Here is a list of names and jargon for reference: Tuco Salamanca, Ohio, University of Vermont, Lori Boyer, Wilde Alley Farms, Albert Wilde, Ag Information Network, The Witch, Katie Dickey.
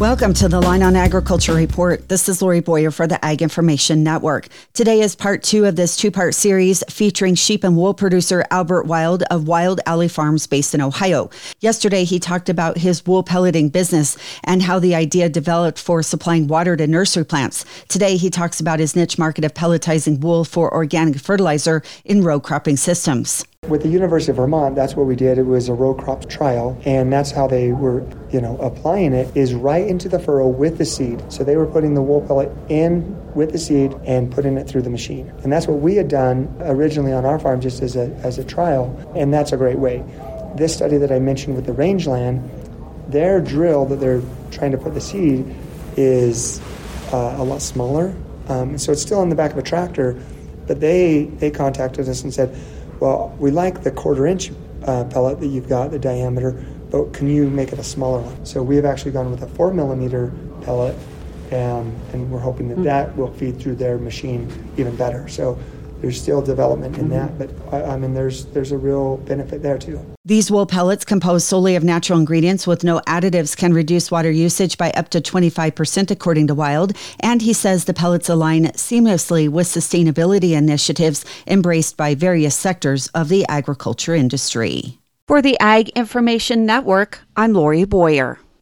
Welcome to the Line on Agriculture Report. This is Lori Boyer for the Ag Information Network. Today is part two of this two-part series featuring sheep and wool producer Albert Wilde of Wilde Alley Farms based in Ohio. Yesterday, he talked about his wool pelleting business and how the idea developed for supplying water to nursery plants. Today, he talks about his niche market of pelletizing wool for organic fertilizer in row cropping systems. With the University of Vermont, that's what we did. It was a row crop trial, and that's how they were, applying it is right into the furrow with the seed. So they were putting the wool pellet in with the seed and putting it through the machine. And that's what we had done originally on our farm just as a trial, and that's a great way. This study that I mentioned with the rangeland, their drill that they're trying to put the seed is a lot smaller. So it's still in the back of a tractor, but they contacted us and said, well, we like the quarter-inch pellet that you've got, the diameter, but can you make it a smaller one? So we have actually gone with a 4-millimeter pellet, and we're hoping that will feed through their machine even better. So there's still development in that, but there's a real benefit there too. These wool pellets composed solely of natural ingredients with no additives can reduce water usage by up to 25% according to Wilde, and he says the pellets align seamlessly with sustainability initiatives embraced by various sectors of the agriculture industry. For the Ag Information Network, I'm Lori Boyer.